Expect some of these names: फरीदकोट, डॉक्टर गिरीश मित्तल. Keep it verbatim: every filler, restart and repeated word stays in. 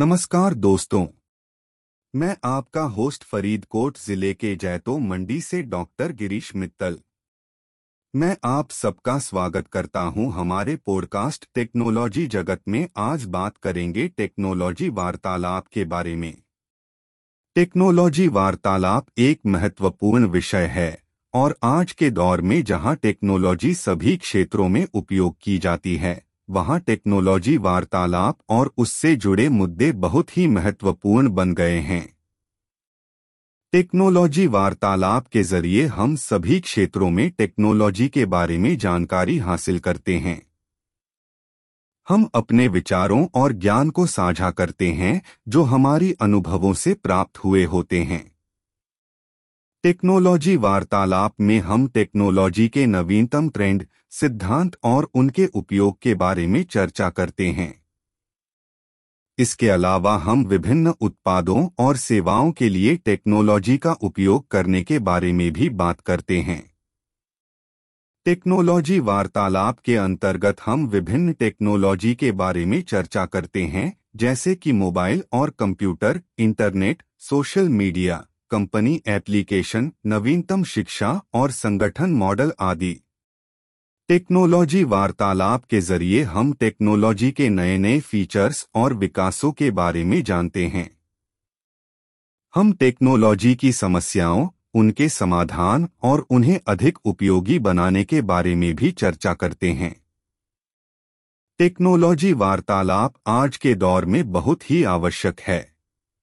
नमस्कार दोस्तों, मैं आपका होस्ट फरीदकोट जिले के जैतो मंडी से डॉक्टर गिरीश मित्तल। मैं आप सबका स्वागत करता हूं हमारे पॉडकास्ट टेक्नोलॉजी जगत में। आज बात करेंगे टेक्नोलॉजी वार्तालाप के बारे में। टेक्नोलॉजी वार्तालाप एक महत्वपूर्ण विषय है और आज के दौर में जहां टेक्नोलॉजी सभी क्षेत्रों में उपयोग की जाती है, वहां टेक्नोलॉजी वार्तालाप और उससे जुड़े मुद्दे बहुत ही महत्वपूर्ण बन गए हैं। टेक्नोलॉजी वार्तालाप के जरिए हम सभी क्षेत्रों में टेक्नोलॉजी के बारे में जानकारी हासिल करते हैं। हम अपने विचारों और ज्ञान को साझा करते हैं जो हमारी अनुभवों से प्राप्त हुए होते हैं। टेक्नोलॉजी वार्तालाप में हम टेक्नोलॉजी के नवीनतम ट्रेंड, सिद्धांत और उनके उपयोग के बारे में चर्चा करते हैं। इसके अलावा हम विभिन्न उत्पादों और सेवाओं के लिए टेक्नोलॉजी का उपयोग करने के बारे में भी बात करते हैं। टेक्नोलॉजी वार्तालाप के अंतर्गत हम विभिन्न टेक्नोलॉजी के बारे में चर्चा करते हैं, जैसे कि मोबाइल और computer, internet, social media, company application, नवीनतम शिक्षा और संगठन मॉडल आदि। टेक्नोलॉजी वार्तालाप के जरिए हम टेक्नोलॉजी के नए नए फीचर्स और विकासों के बारे में जानते हैं। हम टेक्नोलॉजी की समस्याओं, उनके समाधान और उन्हें अधिक उपयोगी बनाने के बारे में भी चर्चा करते हैं। टेक्नोलॉजी वार्तालाप आज के दौर में बहुत ही आवश्यक है